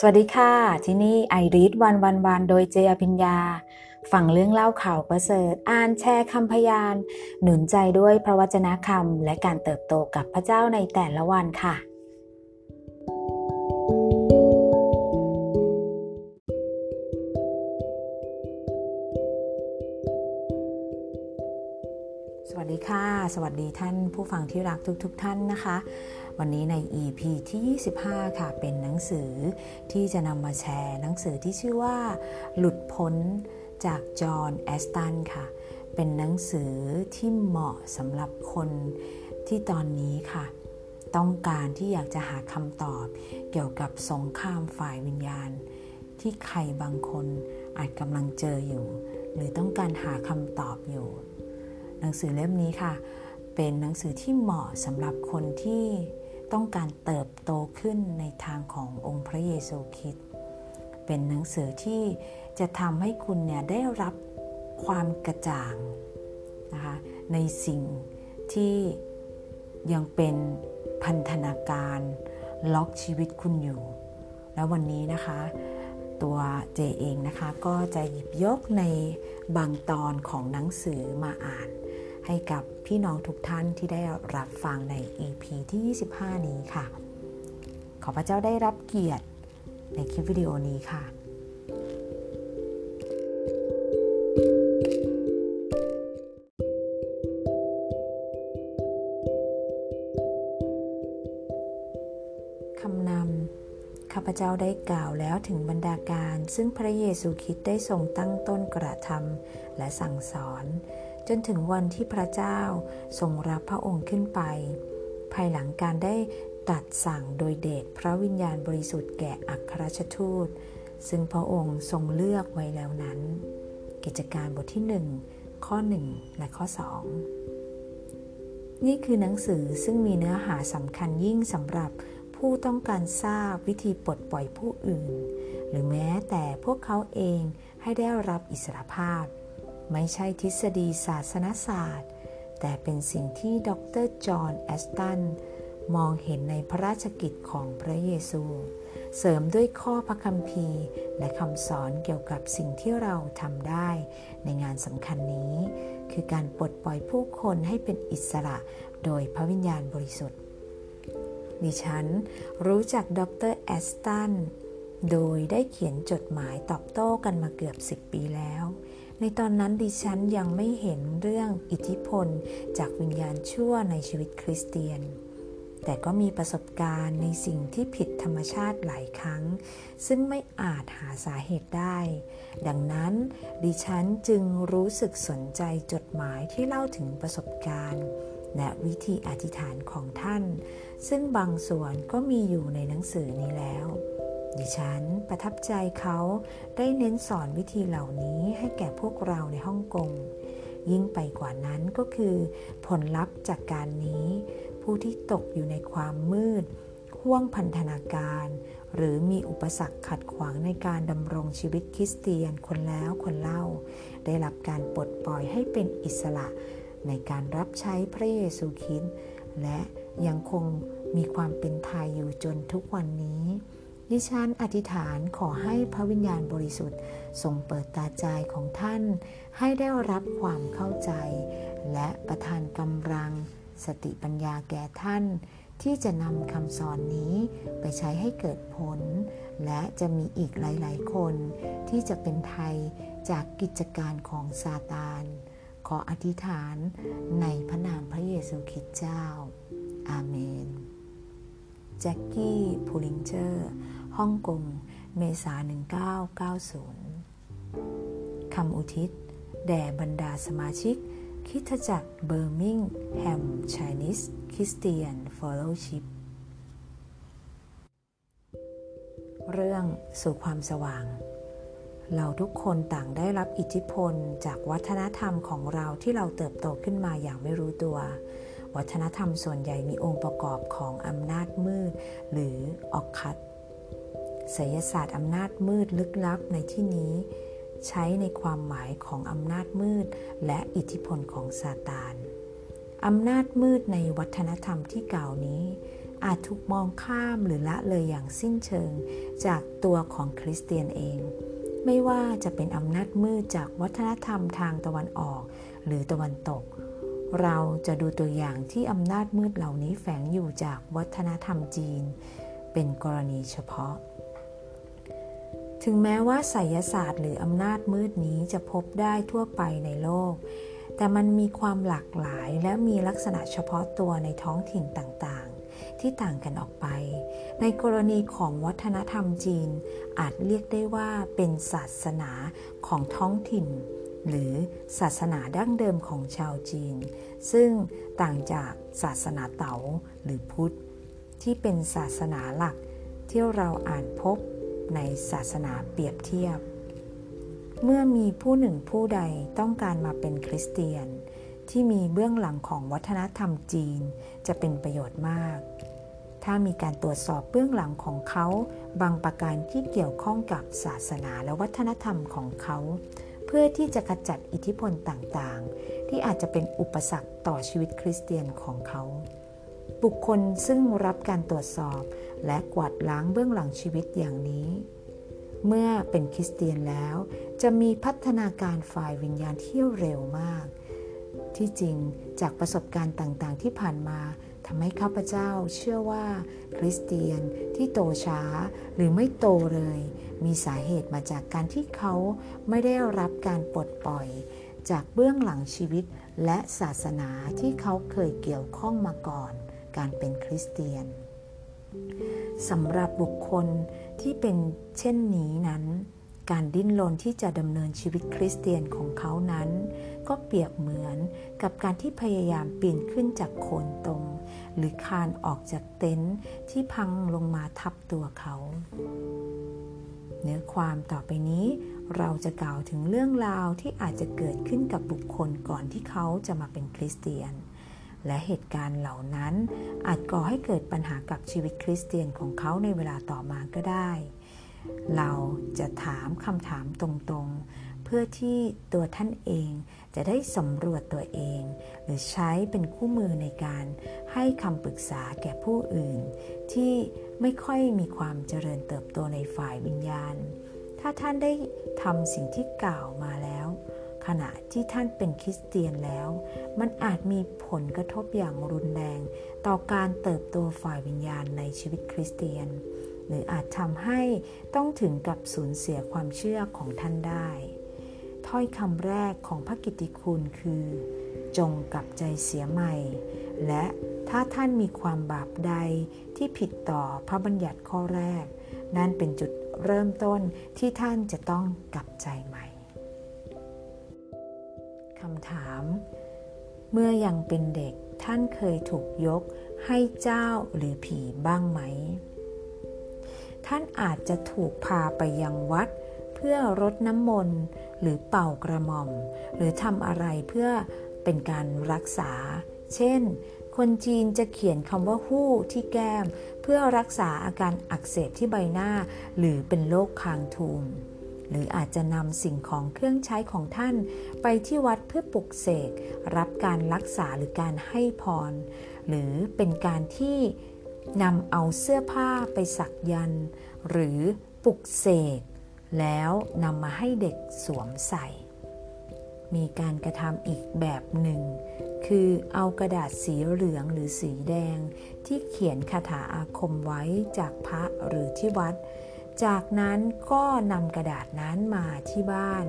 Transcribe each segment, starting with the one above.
สวัสดีค่ะที่นี่ไอรีดวันโดยเจอภิญญาฟังเรื่องเล่าข่าวประเสริฐอ่านแชร์คำพยานหนุนใจด้วยพระวจนะคำและการเติบโตกับพระเจ้าในแต่ละวันค่ะสวัสดีค่ะสวัสดีท่านผู้ฟังที่รักทุกท่านนะคะวันนี้ใน EP ที่25ค่ะเป็นหนังสือที่จะนำมาแชร์หนังสือที่ชื่อว่าหลุดพ้นจากจอห์นแอสตันค่ะเป็นหนังสือที่เหมาะสำหรับคนที่ตอนนี้ค่ะต้องการที่อยากจะหาคำตอบเกี่ยวกับสงครามฝ่ายวิญญาณที่ใครบางคนอาจกำลังเจออยู่หรือต้องการหาคำตอบอยู่หนังสือเล่มนี้ค่ะเป็นหนังสือที่เหมาะสำหรับคนที่ต้องการเติบโตขึ้นในทางขององค์พระเยซูคริสต์เป็นหนังสือที่จะทำให้คุณเนี่ยได้รับความกระจ่างนะคะในสิ่งที่ยังเป็นพันธนาการล็อกชีวิตคุณอยู่และวันนี้นะคะตัวเจเองนะคะก็จะหยิบยกในบางตอนของหนังสือมาอ่านให้กับพี่น้องทุกท่านที่ได้รับฟังใน EP ที่25นี้ค่ะขอพระเจ้าได้รับเกียรติในคลิปวิดีโอนี้ค่ะคำนำข้าพเจ้าได้กล่าวแล้วถึงบรรดาการซึ่งพระเยซูคริสต์ได้ทรงตั้งต้นกระทำและสั่งสอนจนถึงวันที่พระเจ้าทรงรับพระองค์ขึ้นไปภายหลังการได้ตรัสสั่งโดยเดชพระวิญญาณบริสุทธิ์แก่อัครราชทูตซึ่งพระองค์ทรงเลือกไว้แล้วนั้นกิจการบทที่1ข้อ1และข้อ2นี่คือหนังสือซึ่งมีเนื้อหาสำคัญยิ่งสำหรับผู้ต้องการทราบวิธีปลดปล่อยผู้อื่นหรือแม้แต่พวกเขาเองให้ได้รับอิสรภาพไม่ใช่ทฤษฎีศาสนศาสตร์แต่เป็นสิ่งที่ดร.จอห์นแอสตันมองเห็นในพระราชกิจของพระเยซูเสริมด้วยข้อพระคัมภีร์และคำสอนเกี่ยวกับสิ่งที่เราทำได้ในงานสำคัญนี้คือการปลดปล่อยผู้คนให้เป็นอิสระโดยพระวิญญาณบริสุทธิ์ดิฉันรู้จักดร.แอสตันโดยได้เขียนจดหมายตอบโต้กันมาเกือบ10ปีแล้วในตอนนั้นดิฉันยังไม่เห็นเรื่องอิทธิพลจากวิญญาณชั่วในชีวิตคริสเตียนแต่ก็มีประสบการณ์ในสิ่งที่ผิดธรรมชาติหลายครั้งซึ่งไม่อาจหาสาเหตุได้ดังนั้นดิฉันจึงรู้สึกสนใจจดหมายที่เล่าถึงประสบการณ์และวิธีอธิษฐานของท่านซึ่งบางส่วนก็มีอยู่ในหนังสือนี้แล้วดิฉันประทับใจเขาได้เน้นสอนวิธีเหล่านี้ให้แก่พวกเราในฮ่องกงยิ่งไปกว่านั้นก็คือผลลัพธ์จากการนี้ผู้ที่ตกอยู่ในความมืดห้วงพันธนาการหรือมีอุปสรรคขัดขวางในการดำรงชีวิตคริสเตียนคนแล้วคนเล่าได้รับการปลดปล่อยให้เป็นอิสระในการรับใช้พระเยซูคริสต์และยังคงมีความเป็นไทยอยู่จนทุกวันนี้ดิฉันอธิษฐานขอให้พระวิญญาณบริสุทธิ์ทรงเปิดตาใจของท่านให้ได้รับความเข้าใจและประทานกำลังสติปัญญาแก่ท่านที่จะนำคำสอนนี้ไปใช้ให้เกิดผลและจะมีอีกหลายๆคนที่จะเป็นไทยจากกิจการของซาตานขออธิษฐานในพระนามพระเยซูคริสต์เจ้าอาเมนแจ็คกี้พูลิงเจอร์ฮ่องกงเมษา1990คำอุทิศแด่บรรดาสมาชิกคริสตจักรเบอร์มิงแฮมไชนีสคริสเตียนเฟลโลชิพเรื่องสู่ความสว่างเราทุกคนต่างได้รับอิทธิพลจากวัฒนธรรมของเราที่เราเติบโตขึ้นมาอย่างไม่รู้ตัววัฒนธรรมส่วนใหญ่มีองค์ประกอบของอำนาจมืดหรือออคัลต์ไสยศาสตร์อำนาจมืดลึกลับในที่นี้ใช้ในความหมายของอำนาจมืดและอิทธิพลของซาตานอำนาจมืดในวัฒนธรรมที่กล่าวนี้ อาจถูกมองข้ามหรือละเลยอย่างสิ้นเชิงจากตัวของคริสเตียนเองไม่ว่าจะเป็นอำนาจมืดจากวัฒนธรรมทางตะวันออกหรือตะวันตกเราจะดูตัวอย่างที่อำนาจมืดเหล่านี้แฝงอยู่จากวัฒนธรรมจีนเป็นกรณีเฉพาะถึงแม้ว่าไสยศาสตร์หรืออำนาจมืดนี้จะพบได้ทั่วไปในโลกแต่มันมีความหลากหลายและมีลักษณะเฉพาะตัวในท้องถิ่นต่างๆที่ต่างกันออกไปในกรณีของวัฒนธรรมจีนอาจเรียกได้ว่าเป็นศาสนาของท้องถิ่นหรือศาสนาดั้งเดิมของชาวจีนซึ่งต่างจากศาสนาเต๋าหรือพุทธที่เป็นศาสนาหลักที่เราอ่านพบในศาสนาเปรียบเทียบเมื่อมีผู้หนึ่งผู้ใดต้องการมาเป็นคริสเตียนที่มีเบื้องหลังของวัฒนธรรมจีนจะเป็นประโยชน์มากถ้ามีการตรวจสอบเบื้องหลังของเขาบางประการที่เกี่ยวข้องกับศาสนาและวัฒนธรรมของเขาเพื่อที่จะขจัดอิทธิพลต่างๆที่อาจจะเป็นอุปสรรคต่อชีวิตคริสเตียนของเขาบุคคลซึ่งรับการตรวจสอบและกวาดล้างเบื้องหลังชีวิตอย่างนี้เมื่อเป็นคริสเตียนแล้วจะมีพัฒนาการฝ่ายวิญญาณที่เร็วมากที่จริงจากประสบการณ์ต่างๆที่ผ่านมาทำให้ข้าพเจ้าเชื่อว่าคริสเตียนที่โตช้าหรือไม่โตเลยมีสาเหตุมาจากการที่เขาไม่ได้รับการปลดปล่อยจากเบื้องหลังชีวิตและศาสนาที่เขาเคยเกี่ยวข้องมาก่อนการเป็นคริสเตียนสำหรับบุคคลที่เป็นเช่นนี้นั้นการดิ้นรนที่จะดำเนินชีวิตคริสเตียนของเขานั้นก็เปรียบเหมือนกับการที่พยายามปีนขึ้นจากโคนตมหรือคานออกจากเต็นท์ที่พังลงมาทับตัวเขาเนื้อความต่อไปนี้เราจะกล่าวถึงเรื่องราวที่อาจจะเกิดขึ้นกับบุคคลก่อนที่เขาจะมาเป็นคริสเตียนและเหตุการณ์เหล่านั้นอาจก่อให้เกิดปัญหากับชีวิตคริสเตียนของเขาในเวลาต่อมาก็ได้เราจะถามคำถามตรงๆเพื่อที่ตัวท่านเองจะได้สำรวจตัวเองหรือใช้เป็นคู่มือในการให้คำปรึกษาแก่ผู้อื่นที่ไม่ค่อยมีความเจริญเติบโตในฝ่ายวิญญาณถ้าท่านได้ทำสิ่งที่กล่าวมาแล้วขณะที่ท่านเป็นคริสเตียนแล้วมันอาจมีผลกระทบอย่างรุนแรงต่อการเติบโตฝ่ายวิญญาณในชีวิตคริสเตียนหรืออาจทำให้ต้องถึงกับสูญเสียความเชื่อของท่านได้ถ้อยคำแรกของพระกิตติคุณคือจงกลับใจเสียใหม่และถ้าท่านมีความบาปใดที่ผิดต่อพระบัญญัติข้อแรกนั่นเป็นจุดเริ่มต้นที่ท่านจะต้องกลับใจใหม่คำถามเมื่อยังเป็นเด็กท่านเคยถูกยกให้เจ้าหรือผีบ้างไหมท่านอาจจะถูกพาไปยังวัดเพื่อรดน้ำมนต์หรือเป่ากระหม่อมหรือทำอะไรเพื่อเป็นการรักษาเช่นคนจีนจะเขียนคำว่าหู้ที่แก้มเพื่อรักษาอาการอักเสบที่ใบหน้าหรือเป็นโรคคางทูมหรืออาจจะนำสิ่งของเครื่องใช้ของท่านไปที่วัดเพื่อปลุกเสกรับการรักษาหรือการให้พรหรือเป็นการที่นำเอาเสื้อผ้าไปสักยันต์หรือปลุกเสกแล้วนำมาให้เด็กสวมใส่มีการกระทำอีกแบบหนึ่งคือเอากระดาษสีเหลืองหรือสีแดงที่เขียนคาถาอาคมไว้จากพระหรือที่วัดจากนั้นก็นำกระดาษนั้นมาที่บ้าน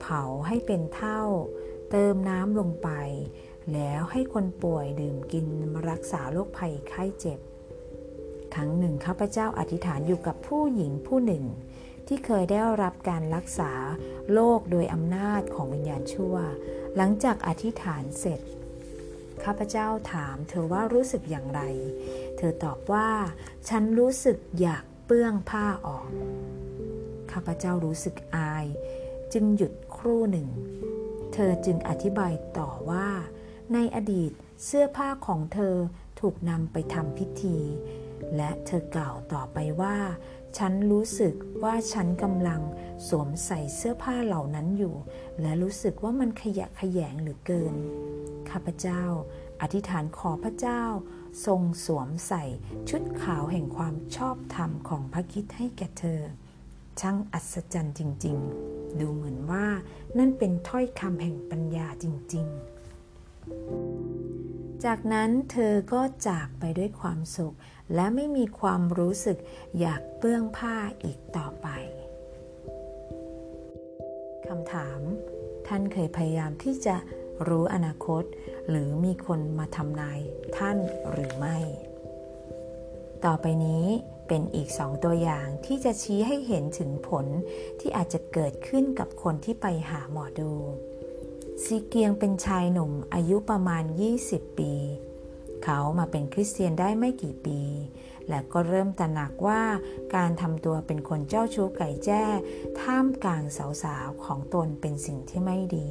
เผาให้เป็นเถ้าเติมน้ำลงไปแล้วให้คนป่วยดื่มกินรักษาโรคภัยไข้เจ็บครั้งหนึ่งข้าพเจ้าอธิษฐานอยู่กับผู้หญิงผู้หนึ่งที่เคยได้รับการรักษาโรคโดยอำนาจของวิญญาณชั่วหลังจากอธิษฐานเสร็จข้าพเจ้าถามเธอว่ารู้สึกอย่างไรเธอตอบว่าฉันรู้สึกอยากเปื้องผ้าออกข้าพเจ้ารู้สึกอายจึงหยุดครู่หนึ่งเธอจึงอธิบายต่อว่าในอดีตเสื้อผ้าของเธอถูกนำไปทำพิธีและเธอกล่าวต่อไปว่าฉันรู้สึกว่าฉันกำลังสวมใส่เสื้อผ้าเหล่านั้นอยู่และรู้สึกว่ามันขยะแขยงเหลือเกินข้าพเจ้าอธิษฐานขอพระเจ้า ทรงสวมใส่ชุดขาวแห่งความชอบธรรมของพระคริสต์ให้แก่เธอช่างอัศจรรย์จริงๆดูเหมือนว่านั่นเป็นถ้อยคำแห่งปัญญาจริงๆจากนั้นเธอก็จากไปด้วยความสุขและไม่มีความรู้สึกอยากเปื้องผ้าอีกต่อไปคำถามท่านเคยพยายามที่จะรู้อนาคตหรือมีคนมาทำนายท่านหรือไม่ต่อไปนี้เป็นอีก2ตัวอย่างที่จะชี้ให้เห็นถึงผลที่อาจจะเกิดขึ้นกับคนที่ไปหาหมอดูซีเกียงเป็นชายหนุ่มอายุประมาณ20ปีเขามาเป็นคริสเตียนได้ไม่กี่ปีและก็เริ่มตระหนักว่าการทำตัวเป็นคนเจ้าชู้ไก่แจ้ท่ามกลางสาวๆของตนเป็นสิ่งที่ไม่ดี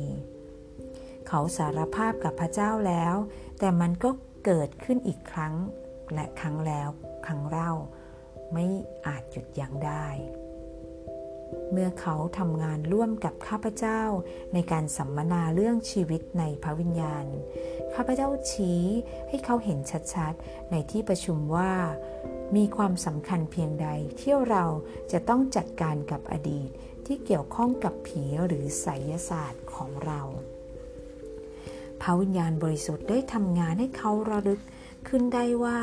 เขาสารภาพกับพระเจ้าแล้วแต่มันก็เกิดขึ้นอีกครั้งและครั้งแล้วครั้งเล่าไม่อาจหยุดยั้งได้เมื่อเขาทำงานร่วมกับข้าพเจ้าในการสัมมนาเรื่องชีวิตในพระวิญญาณข้าพเจ้าชี้ให้เขาเห็นชัดๆในที่ประชุมว่ามีความสำคัญเพียงใดที่เราจะต้องจัดการกับอดีตที่เกี่ยวข้องกับผีหรือไสยศาสตร์ของเราพระวิญญาณบริสุทธิ์ได้ทำงานให้เขาระลึกขึ้นได้ว่า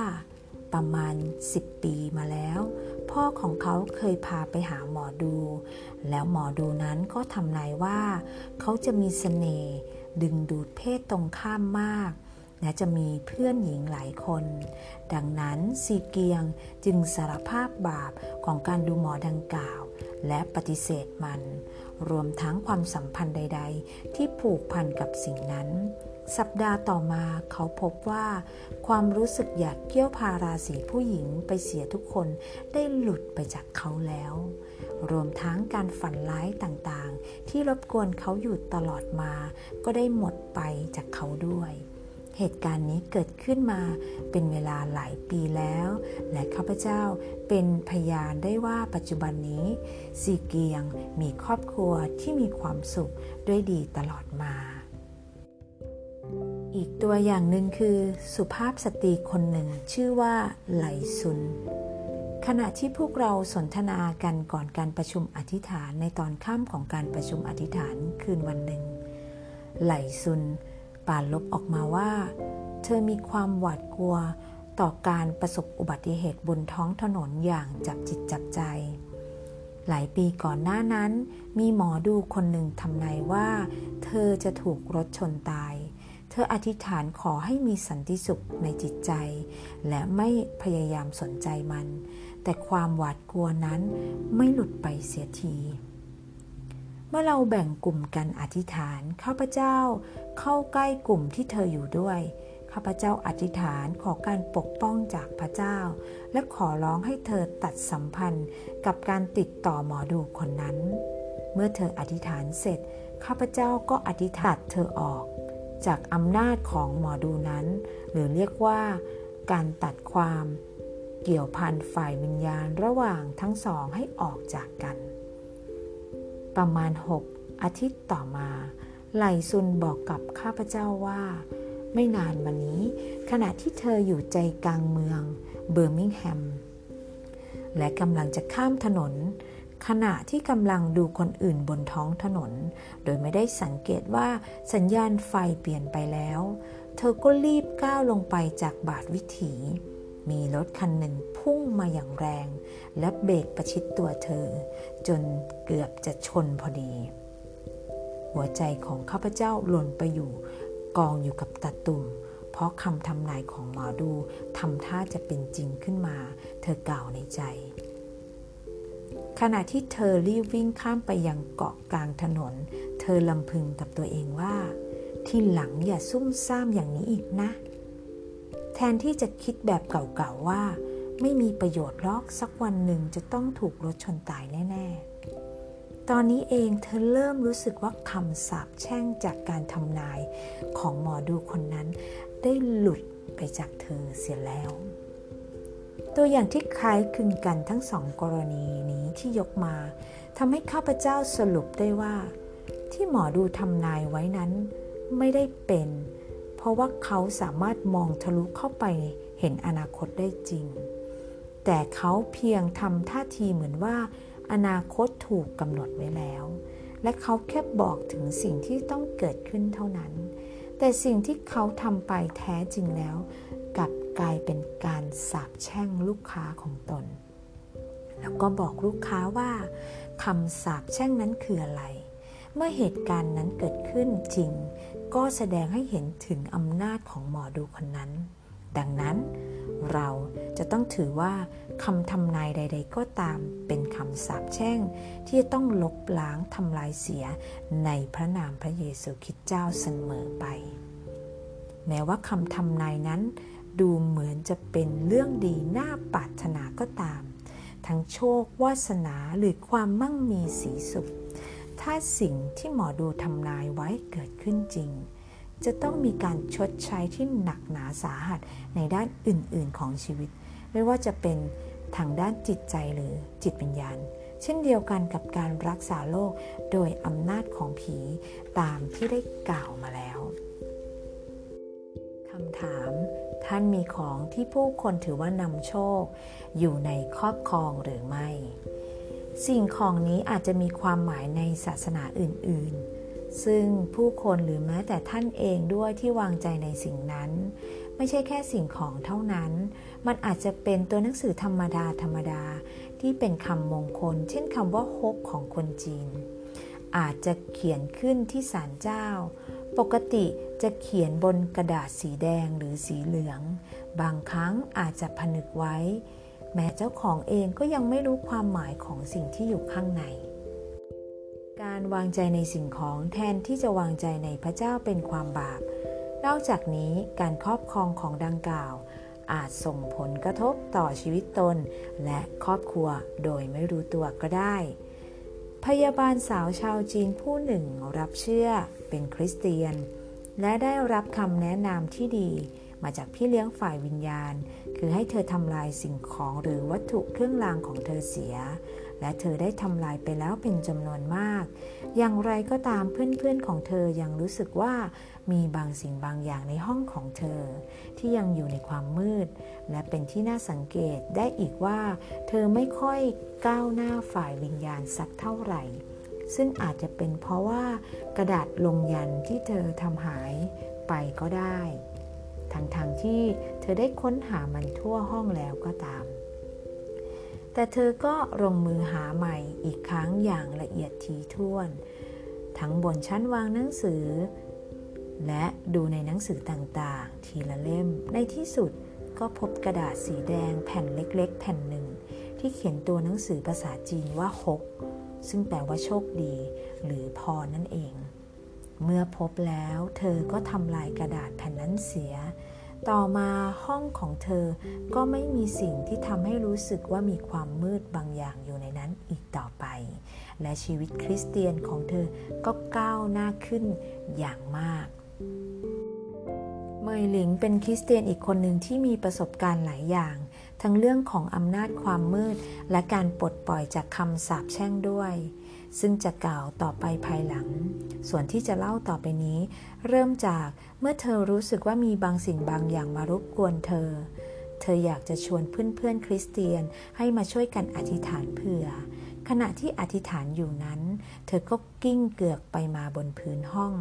ประมาณ10ปีมาแล้วพ่อของเขาเคยพาไปหาหมอดูแล้วหมอดูนั้นก็ทำนายว่าเขาจะมีเสน่ห์ดึงดูดเพศตรงข้ามมากและจะมีเพื่อนหญิงหลายคนดังนั้นซีเกียงจึงสารภาพบาปของการดูหมอดังกล่าวและปฏิเสธมันรวมทั้งความสัมพันธ์ใดๆที่ผูกพันกับสิ่งนั้นสัปดาห์ต่อมาเขาพบว่าความรู้สึกอยากเกี่ยวพาราศีผู้หญิงไปเสียทุกคนได้หลุดไปจากเขาแล้วรวมทั้งการฝันร้ายต่างๆที่รบกวนเขาอยู่ตลอดมาก็ได้หมดไปจากเขาด้วยเหตุการณ์นี้เกิดขึ้นมาเป็นเวลาหลายปีแล้วและข้าพเจ้าเป็นพยานได้ว่าปัจจุบันนี้ซีเกียงมีครอบครัวที่มีความสุขด้วยดีตลอดมาอีกตัวอย่างหนึ่งคือสุภาพสตรีคนหนึ่งชื่อว่าไหลซุนขณะที่พวกเราสนทนากันก่อนการประชุมอธิษฐานในตอนค่ำของการประชุมอธิษฐานคืนวันหนึ่งไหลซุนปรารภออกมาว่าเธอมีความหวาดกลัวต่อการประสบอุบัติเหตุบนท้องถนนอย่างจับจิตจับใจหลายปีก่อนหน้านั้นมีหมอดูคนหนึ่งทำนายว่าเธอจะถูกรถชนตายเธออธิษฐานขอให้มีสันติสุขในจิตใจและไม่พยายามสนใจมันแต่ความหวาดกลัวนั้นไม่หลุดไปเสียทีเมื่อเราแบ่งกลุ่มกันอธิษฐานข้าพเจ้าเข้าใกล้กลุ่มที่เธออยู่ด้วยข้าพเจ้าอธิษฐานขอการปกป้องจากพระเจ้าและขอร้องให้เธอตัดสัมพันธ์กับการติดต่อหมอดูคนนั้นเมื่อเธออธิษฐานเสร็จข้าพเจ้าก็อธิษฐานเธอออกจากอำนาจของหมอดูนั้นหรือเรียกว่าการตัดความเกี่ยวพันฝ่ายวิญญาณระหว่างทั้งสองให้ออกจากกันประมาณ6อาทิตย์ต่อมาไหลซุนบอกกับข้าพเจ้าว่าไม่นานมานี้ขณะที่เธออยู่ใจกลางเมืองเบอร์มิงแฮมและกำลังจะข้ามถนนขณะที่กำลังดูคนอื่นบนท้องถนนโดยไม่ได้สังเกตว่าสัญญาณไฟเปลี่ยนไปแล้วเธอก็รีบก้าวลงไปจากบาทวิถีมีรถคันหนึ่งพุ่งมาอย่างแรงและเบรกประชิดตัวเธอจนเกือบจะชนพอดีหัวใจของข้าพเจ้าหล่นไปอยู่กองอยู่กับตะตุ่มเพราะคำทำนายของหมอดูทำท่าจะเป็นจริงขึ้นมาเธอกล่าวในใจขณะที่เธอรีบวิ่งข้ามไปยังเกาะกลางถนนเธอลำพึงกับตัวเองว่าที่หลังอย่าซุ่มซ่ามอย่างนี้อีกนะแทนที่จะคิดแบบเก่าๆว่าไม่มีประโยชน์หรอกสักวันหนึ่งจะต้องถูกรถชนตายแน่ๆตอนนี้เองเธอเริ่มรู้สึกว่าคำสาปแช่งจากการทำนายของหมอดูคนนั้นได้หลุดไปจากเธอเสียแล้วตัวอย่างที่คล้ายคลึงกันทั้งสองกรณีนี้ที่ยกมาทำให้ข้าพเจ้าสรุปได้ว่าที่หมอดูทำนายไว้นั้นไม่ได้เป็นเพราะว่าเขาสามารถมองทะลุเข้าไป เห็นอนาคตได้จริงแต่เขาเพียงทำท่าทีเหมือนว่าอนาคตถูกกำหนดไว้แล้วและเขาแค่บอกถึงสิ่งที่ต้องเกิดขึ้นเท่านั้นแต่สิ่งที่เขาทำไปแท้จริงแล้วกลับกลายเป็นการสาปแช่งลูกค้าของตนแล้วก็บอกลูกค้าว่าคำสาปแช่งนั้นคืออะไรเมื่อเหตุการณ์นั้นเกิดขึ้นจริงก็แสดงให้เห็นถึงอำนาจของหมอดูคนนั้นดังนั้นเราจะต้องถือว่าคำทำนายใดๆก็ตามเป็นคำสาปแช่งที่ต้องลบล้างทำลายเสียในพระนามพระเยซูคริสต์เจ้าเสมอไปแม้ว่าคำทำนายนั้นดูเหมือนจะเป็นเรื่องดีน่าปรารถนาก็ตามทั้งโชควาสนาหรือความมั่งมีสีสุขถ้าสิ่งที่หมอดูทำนายไว้เกิดขึ้นจริงจะต้องมีการชดใช้ที่หนักหนาสาหัสในด้านอื่นๆของชีวิตไม่ว่าจะเป็นทางด้านจิตใจหรือจิตวิญญาณเช่นเดียวกันกับการรักษาโรคโดยอำนาจของผีตามที่ได้กล่าวมาแล้วคำถามท่านมีของที่ผู้คนถือว่านำโชคอยู่ในครอบครองหรือไม่สิ่งของนี้อาจจะมีความหมายในศาสนาอื่นๆซึ่งผู้คนหรือแม้แต่ท่านเองด้วยที่วางใจในสิ่งนั้นไม่ใช่แค่สิ่งของเท่านั้นมันอาจจะเป็นตัวหนังสือธรรมดาที่เป็นคำมงคลเช่นคำว่าฮกของคนจีนอาจจะเขียนขึ้นที่ศาลเจ้าปกติจะเขียนบนกระดาษสีแดงหรือสีเหลืองบางครั้งอาจจะผนึกไว้แม้เจ้าของเองก็ยังไม่รู้ความหมายของสิ่งที่อยู่ข้างในการวางใจในสิ่งของแทนที่จะวางใจในพระเจ้าเป็นความบาปนอกจากนี้การครอบครองของดังกล่าวอาจส่งผลกระทบต่อชีวิตตนและครอบครัวโดยไม่รู้ตัวก็ได้พยาบาลสาวชาวจีนผู้หนึ่งรับเชื่อเป็นคริสเตียนและได้รับคำแนะนำที่ดีมาจากพี่เลี้ยงฝ่ายวิญญาณคือให้เธอทำลายสิ่งของหรือวัตถุเครื่องรางของเธอเสียและเธอได้ทำลายไปแล้วเป็นจำนวนมากอย่างไรก็ตามเพื่อนๆของเธอยังรู้สึกว่ามีบางสิ่งบางอย่างในห้องของเธอที่ยังอยู่ในความมืดและเป็นที่น่าสังเกตได้อีกว่าเธอไม่ค่อยก้าวหน้าฝ่ายวิญญาณสักเท่าไหร่ซึ่งอาจจะเป็นเพราะว่ากระดาษลงยันต์ที่เธอทำหายไปก็ได้ทั้งที่เธอได้ค้นหามันทั่วห้องแล้วก็ตามแต่เธอก็ลงมือหาใหม่อีกครั้งอย่างละเอียดถี่ถ้วนทั้งบนชั้นวางหนังสือและดูในหนังสือต่างๆทีละเล่มในที่สุดก็พบกระดาษสีแดงแผ่นเล็กๆแผ่นหนึ่งที่เขียนตัวหนังสือภาษาจีนว่าฮกซึ่งแปลว่าโชคดีหรือพรนั่นเองเมื่อพบแล้วเธอก็ทำลายกระดาษแผ่นนั้นเสียต่อมาห้องของเธอก็ไม่มีสิ่งที่ทำให้รู้สึกว่ามีความมืดบางอย่างอยู่ในนั้นอีกต่อไปและชีวิตคริสเตียนของเธอก็ก้าวหน้าขึ้นอย่างมากเมยหลิงเป็นคริสเตียนอีกคนหนึ่งที่มีประสบการณ์หลายอย่างทั้งเรื่องของอำนาจความมืดและการปลดปล่อยจากคำสาปแช่งด้วยซึ่งจะกล่าวต่อไปภายหลังส่วนที่จะเล่าต่อไปนี้เริ่มจากเมื่อเธอรู้สึกว่ามีบางสิ่งบางอย่างมารบกวนเธออยากจะชวนเพื่อนคริสเตียนให้มาช่วยกันอธิษฐานเผื่อขณะที่อธิษฐานอยู่นั้นเธอก็กิ้งเกือกไปมาบนพื้นห้อง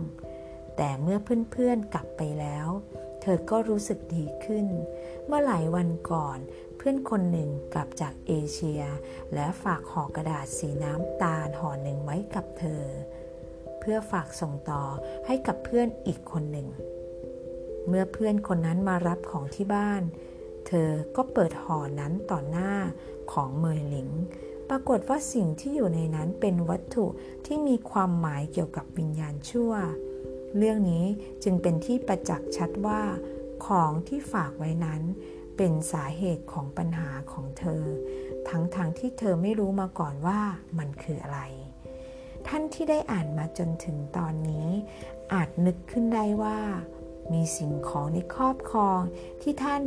แต่เมื่อเพื่อนกลับไปแล้วเธอก็รู้สึกดีขึ้นเมื่อหลายวันก่อนเพื่อนคนหนึ่งกลับจากเอเชียและฝากห่อกระดาษสีน้ำตาลห่อหนึ่งไว้กับเธอเพื่อฝากส่งต่อให้กับเพื่อนอีกคนหนึ่งเมื่อเพื่อนคนนั้นมารับของที่บ้านเธอก็เปิดห่อนั้นต่อหน้าของเมยหลิงปรากฏว่าสิ่งที่อยู่ในนั้นเป็นวัตถุที่มีความหมายเกี่ยวกับวิญญาณชั่วเรื่องนี้จึงเป็นที่ประจักษ์ชัดว่าของที่ฝากไว้นั้นเป็นสาเหตุของปัญหาของเธอทั้งที่เธอไม่รู้มาก่อนว่ามันคืออะไรท่านที่ได้อ่านมาจนถึงตอนนี้อาจนึกขึ้นได้ว่ามีสิ่งของในครอบครองที่ท่าน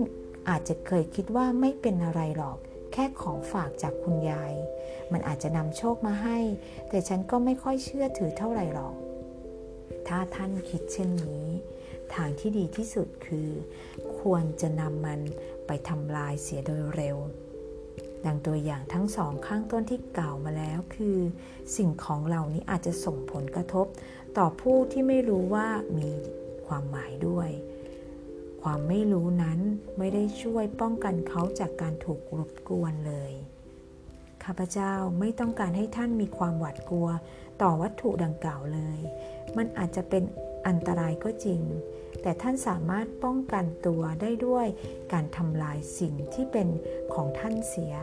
อาจจะเคยคิดว่าไม่เป็นอะไรหรอกแค่ของฝากจากคุณยายมันอาจจะนำโชคมาให้แต่ฉันก็ไม่ค่อยเชื่อถือเท่าไหร่หรอกถ้าท่านคิดเช่นนี้ ทางที่ดีที่สุดคือควรจะนำมันไปทำลายเสียโดยเร็วดังตัวอย่างทั้งสองข้างต้นที่กล่าวมาแล้วคือสิ่งของเหล่านี้อาจจะส่งผลกระทบต่อผู้ที่ไม่รู้ว่ามีความหมายด้วยความไม่รู้นั้นไม่ได้ช่วยป้องกันเขาจากการถูกรบกวนเลยข้าพเจ้าไม่ต้องการให้ท่านมีความหวาดกลัวต่อวัตถุดังกล่าวเลยมันอาจจะเป็นอันตรายก็จริงแต่ท่านสามารถป้องกันตัวได้ด้วยการทำลายสิ่งที่เป็นของท่านเสีย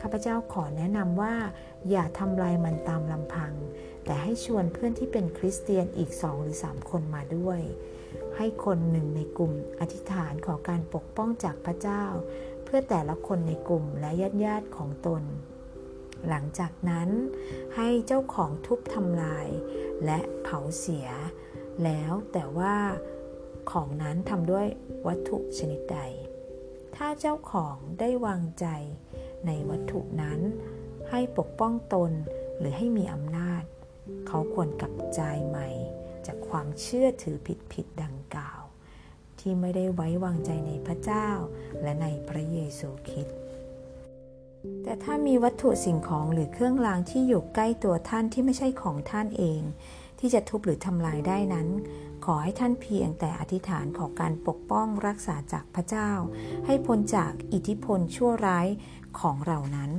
ข้าพเจ้าขอแนะนำว่าอย่าทำลายมันตามลำพังแต่ให้ชวนเพื่อนที่เป็นคริสเตียนอีก2 หรือ 3คนมาด้วยให้คนหนึ่งในกลุ่มอธิษฐานขอการปกป้องจากพระเจ้าเพื่อแต่ละคนในกลุ่มและญาติๆของตนหลังจากนั้นให้เจ้าของทุบทำลายและเผาเสียแล้วแต่ว่าของนั้นทำด้วยวัตถุชนิดใดถ้าเจ้าของได้วางใจในวัตถุนั้นให้ปกป้องตนหรือให้มีอำนาจเขาควรกลับใจใหม่จากความเชื่อถือผิดดังกล่าวที่ไม่ได้ไว้วางใจในพระเจ้าและในพระเยซูคริสต์แต่ถ้ามีวัตถุสิ่งของหรือเครื่องรางที่อยู่ใกล้ตัวท่านที่ไม่ใช่ของท่านเองที่จะทุบหรือทำลายได้นั้นขอให้ท่านเพียงแต่อธิษฐานขอการปกป้องรักษาจากพระเจ้าให้พ้นจากอิทธิพลชั่วร้ายของเหล่านั้น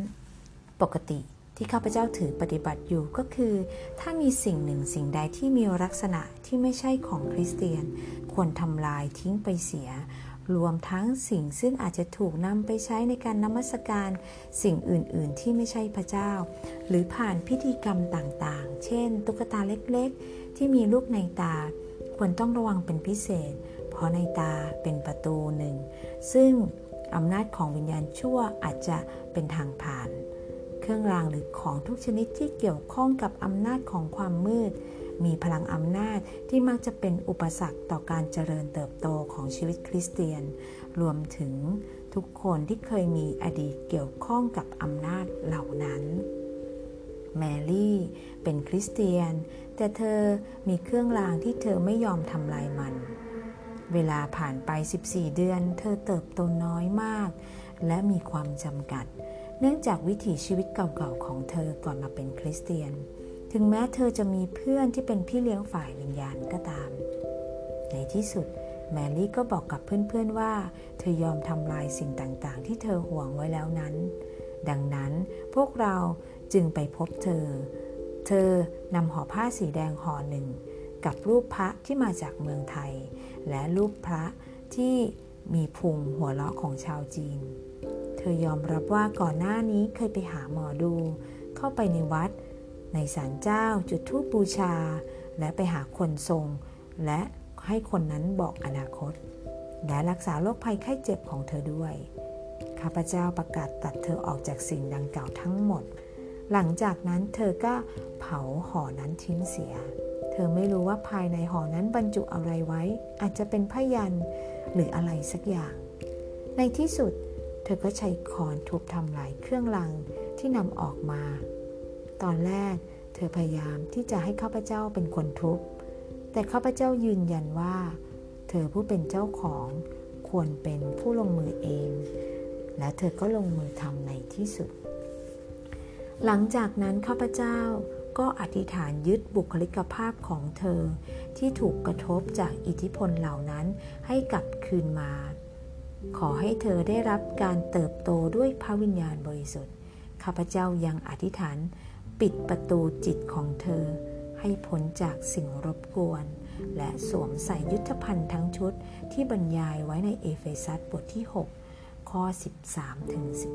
ปกติที่ข้าพเจ้าถือปฏิบัติอยู่ก็คือถ้ามีสิ่งหนึ่งสิ่งใดที่มีลักษณะที่ไม่ใช่ของคริสเตียนควรทำลายทิ้งไปเสียรวมทั้งสิ่งซึ่งอาจจะถูกนำไปใช้ในการนมัสการสิ่งอื่นๆที่ไม่ใช่พระเจ้าหรือผ่านพิธีกรรมต่างๆเช่นตุ๊กตาเล็กๆที่มีรูปในตาควรต้องระวังเป็นพิเศษเพราะในตาเป็นประตูหนึ่งซึ่งอำนาจของวิญญาณชั่วอาจจะเป็นทางผ่านเครื่องรางหรือของทุกชนิดที่เกี่ยวข้องกับอำนาจของความมืดมีพลังอำนาจที่มักจะเป็นอุปสรรคต่อการเจริญเติบโตของชีวิตคริสเตียนรวมถึงทุกคนที่เคยมีอดีตเกี่ยวข้องกับอำนาจเหล่านั้นแมรี่เป็นคริสเตียนแต่เธอมีเครื่องรางที่เธอไม่ยอมทำลายมันเวลาผ่านไป14เดือนเธอเติบโตน้อยมากและมีความจำกัดเนื่องจากวิถีชีวิตเก่าๆของเธอก่อนมาเป็นคริสเตียนถึงแม้เธอจะมีเพื่อนที่เป็นพี่เลี้ยงฝ่ายวิญญาณก็ตามในที่สุดแมรี่ก็บอกกับเพื่อนๆว่าเธอยอมทำลายสิ่งต่างๆที่เธอหวงไว้แล้วนั้นดังนั้นพวกเราจึงไปพบเธอนำห่อผ้าสีแดงห่อหนึ่งกับรูปพระที่มาจากเมืองไทยและรูปพระที่มีพุงหัวเราะของชาวจีนเธอยอมรับว่าก่อนหน้านี้เคยไปหาหมอดูเข้าไปในวัดในศาลเจ้าจุดธูปบูชาและไปหาคนทรงและให้คนนั้นบอกอนาคตและรักษาโรคภัยไข้เจ็บของเธอด้วยข้าพเจ้าประกาศตัดเธอออกจากสิ่งดังกล่าวทั้งหมดหลังจากนั้นเธอก็เผาห่อนั้นทิ้งเสียเธอไม่รู้ว่าภายในห่อนั้นบรรจุอะไรไว้อาจจะเป็นผ้ายันหรืออะไรสักอย่างในที่สุดเธอก็ใช้ค้อนทุบทำลายเครื่องรางที่นำออกมาตอนแรกเธอพยายามที่จะให้ข้าพเจ้าเป็นคนทุบแต่ข้าพเจ้ายืนยันว่าเธอผู้เป็นเจ้าของควรเป็นผู้ลงมือเองและเธอก็ลงมือทำในที่สุดหลังจากนั้นข้าพเจ้าก็อธิษฐานยึดบุคลิกภาพของเธอที่ถูกกระทบจากอิทธิพลเหล่านั้นให้กลับคืนมาขอให้เธอได้รับการเติบโตด้วยพระวิญญาณบริสุทธิ์ข้าพเจ้ายังอธิษฐานปิดประตูจิตของเธอให้พ้นจากสิ่งรบกวนและสวมใส่ยุทธภัณฑ์ทั้งชุดที่บรรยายไว้ในเอเฟซัสบทที่6ข้อ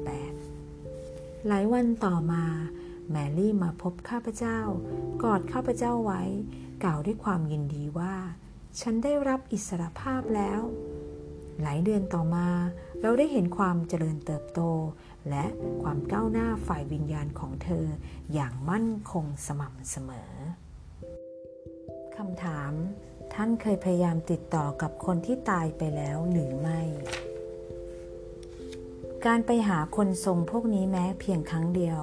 13-18 หลายวันต่อมาแมรี่มาพบข้าพเจ้ากอดข้าพเจ้าไว้กล่าวด้วยความยินดีว่าฉันได้รับอิสรภาพแล้วหลายเดือนต่อมาเราได้เห็นความเจริญเติบโตและความก้าวหน้าฝ่ายวิญญาณของเธออย่างมั่นคงสม่ำเสมอคำถามท่านเคยพยายามติดต่อกับคนที่ตายไปแล้วหรือไม่การไปหาคนทรงพวกนี้แม้เพียงครั้งเดียว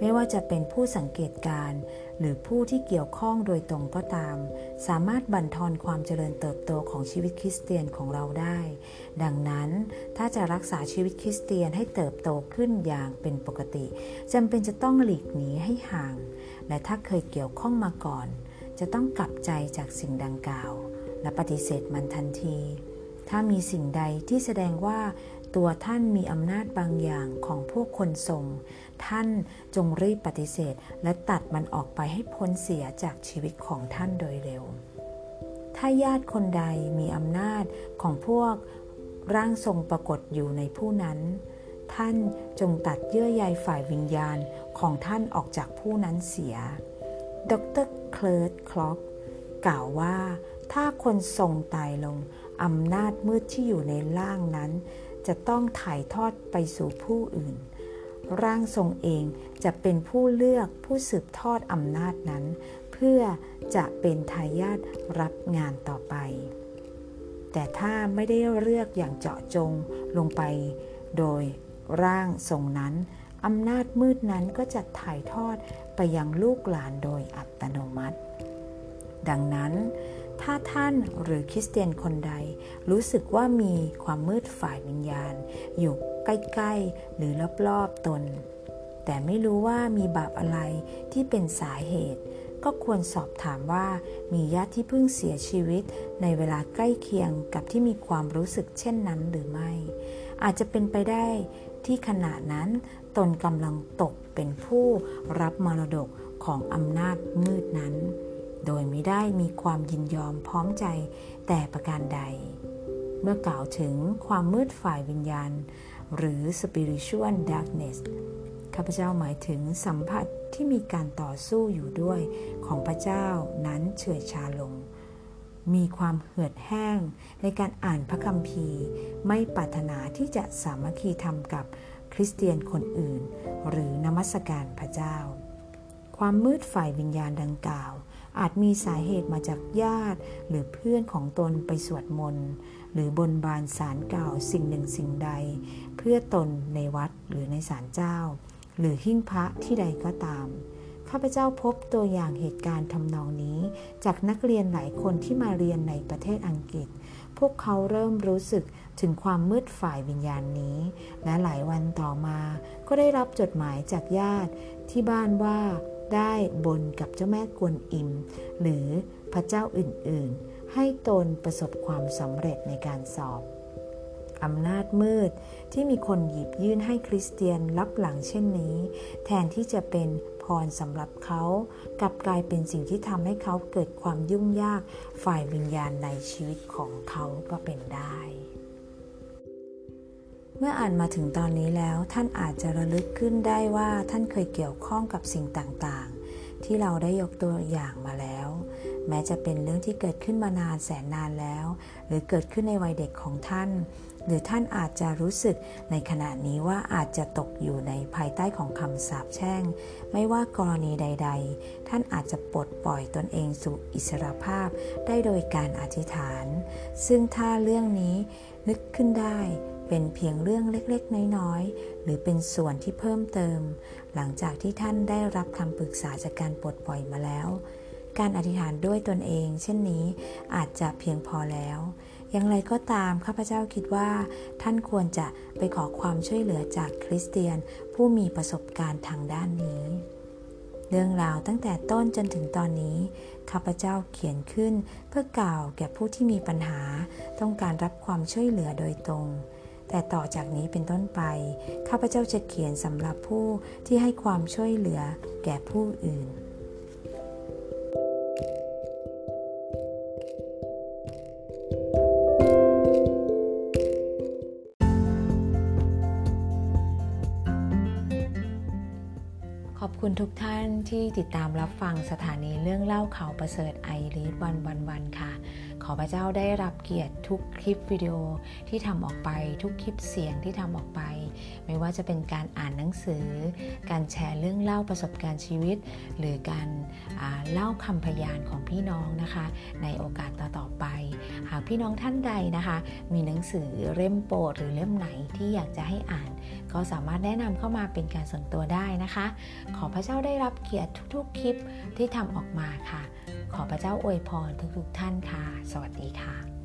ไม่ว่าจะเป็นผู้สังเกตการณ์หรือผู้ที่เกี่ยวข้องโดยตรงก็ตามสามารถบั่นทอนความเจริญเติบโตของชีวิตคริสเตียนของเราได้ดังนั้นถ้าจะรักษาชีวิตคริสเตียนให้เติบโตขึ้นอย่างเป็นปกติจำเป็นจะต้องหลีกหนีให้ห่างและถ้าเคยเกี่ยวข้องมาก่อนจะต้องกลับใจจากสิ่งดังกล่าวและปฏิเสธมันทันทีถ้ามีสิ่งใดที่แสดงว่าตัวท่านมีอำนาจบางอย่างของพวกคนทรงท่านจงรีบปฏิเสธและตัดมันออกไปให้พ้นเสียจากชีวิตของท่านโดยเร็วถ้าญาติคนใดมีอำนาจของพวกร่างทรงปรากฏอยู่ในผู้นั้นท่านจงตัดเยื่อใยฝ่ายวิญญาณของท่านออกจากผู้นั้นเสียดร.เคลิร์ตคล็อกกล่าวว่าถ้าคนทรงตายลงอำนาจมืดที่อยู่ในร่างนั้นจะต้องถ่ายทอดไปสู่ผู้อื่นร่างทรงเองจะเป็นผู้เลือกผู้สืบทอดอำนาจนั้นเพื่อจะเป็นทายาทรับงานต่อไปแต่ถ้าไม่ได้เลือกอย่างเจาะจงลงไปโดยร่างทรงนั้นอำนาจมืดนั้นก็จะถ่ายทอดไปยังลูกหลานโดยอัตโนมัติดังนั้นถ้าท่านหรือคริสเตียนคนใดรู้สึกว่ามีความมืดฝ่ายวิญญาณอยู่ใกล้ๆหรือรอบๆตนแต่ไม่รู้ว่ามีบาปอะไรที่เป็นสาเหตุก็ควรสอบถามว่ามีญาติที่เพิ่งเสียชีวิตในเวลาใกล้เคียงกับที่มีความรู้สึกเช่นนั้นหรือไม่อาจจะเป็นไปได้ที่ขณะนั้นตนกำลังตกเป็นผู้รับมรดกของอำนาจมืดนั้นโดยไม่ได้มีความยินยอมพร้อมใจแต่ประการใดเมื่อกล่าวถึงความมืดฝ่ายวิญญาณหรือ spiritual darkness ข้าพเจ้าหมายถึงสัมผัสที่มีการต่อสู้อยู่ด้วยของพระเจ้านั้นเฉื่อยชาลงมีความเหือดแห้งในการอ่านพระคัมภีร์ไม่ปรารถนาที่จะสามัคคีธรรมกับคริสเตียนคนอื่นหรือนมัสการพระเจ้าความมืดฝ่ายวิญญาณดังกล่าวอาจมีสาเหตุมาจากญาติหรือเพื่อนของตนไปสวดมนต์หรือบนบานศาลกล่าวสิ่งหนึ่งสิ่งใดเพื่อตนในวัดหรือในศาลเจ้าหรือหิ้งพระที่ใดก็ตามข้าพเจ้าพบตัวอย่างเหตุการณ์ทำนองนี้จากนักเรียนหลายคนที่มาเรียนในประเทศอังกฤษพวกเขาเริ่มรู้สึกถึงความมืดฝ่ายวิญญาณนี้และหลายวันต่อมาก็ได้รับจดหมายจากญาติที่บ้านว่าได้บนกับเจ้าแม่กวนอิมหรือพระเจ้าอื่นๆให้ตนประสบความสำเร็จในการสอบอำนาจมืดที่มีคนหยิบยื่นให้คริสเตียนรับหลังเช่นนี้แทนที่จะเป็นพรสำหรับเขากลับกลายเป็นสิ่งที่ทำให้เขาเกิดความยุ่งยากฝ่ายวิญญาณในชีวิตของเขาก็เป็นได้เมื่ออ่านมาถึงตอนนี้แล้วท่านอาจจะระลึกขึ้นได้ว่าท่านเคยเกี่ยวข้องกับสิ่งต่างๆที่เราได้ยกตัวอย่างมาแล้วแม้จะเป็นเรื่องที่เกิดขึ้นมานานแสนนานแล้วหรือเกิดขึ้นในวัยเด็กของท่านหรือท่านอาจจะรู้สึกในขณะนี้ว่าอาจจะตกอยู่ในภายใต้ของคำสาปแช่งไม่ว่ากรณีใดๆท่านอาจจะปลดปล่อยตนเองสู่อิสรภาพได้โดยการอธิษฐานซึ่งถ้าเรื่องนี้นึกขึ้นได้เป็นเพียงเรื่องเล็กๆน้อยๆหรือเป็นส่วนที่เพิ่มเติมหลังจากที่ท่านได้รับคำปรึกษาจากการปลดปล่อยมาแล้วการอธิษฐานด้วยตนเองเช่นนี้อาจจะเพียงพอแล้วอย่างไรก็ตามข้าพเจ้าคิดว่าท่านควรจะไปขอความช่วยเหลือจากคริสเตียนผู้มีประสบการณ์ทางด้านนี้เรื่องราวตั้งแต่ต้นจนถึงตอนนี้ข้าพเจ้าเขียนขึ้นเพื่อกล่าวแก่ผู้ที่มีปัญหาต้องการรับความช่วยเหลือโดยตรงแต่ต่อจากนี้เป็นต้นไปข้าพเจ้าจะเขียนสำหรับผู้ที่ให้ความช่วยเหลือแก่ผู้อื่นขอบคุณทุกท่านที่ติดตามรับฟังสถานีเรื่องเล่าข่าวประเสริฐไอริสวันค่ะข อพระเจ้าได้รับเกียรติทุกคลิปวิดีโอที่ทำออกไปทุกคลิปเสียงที่ทำออกไปไม่ว่าจะเป็นการอ่านหนังสือการแชร์เรื่องเล่าประสบการณ์ชีวิตหรือการเล่าคำพยานของพี่น้องนะคะในโอกาสต่อไปหากพี่น้องท่านใดนะคะมีหนังสือเล่มโปรดหรือเล่มไหนที่อยากจะให้อ่านก็สามารถแนะนำเข้ามาเป็นการส่วนตัวได้นะคะขอพระเจ้าได้รับเกียรติทุกๆคลิปที่ทำออกมาค่ะขอพระเจ้าอวยพรทุกๆท่านค่ะสวัสดีค่ะ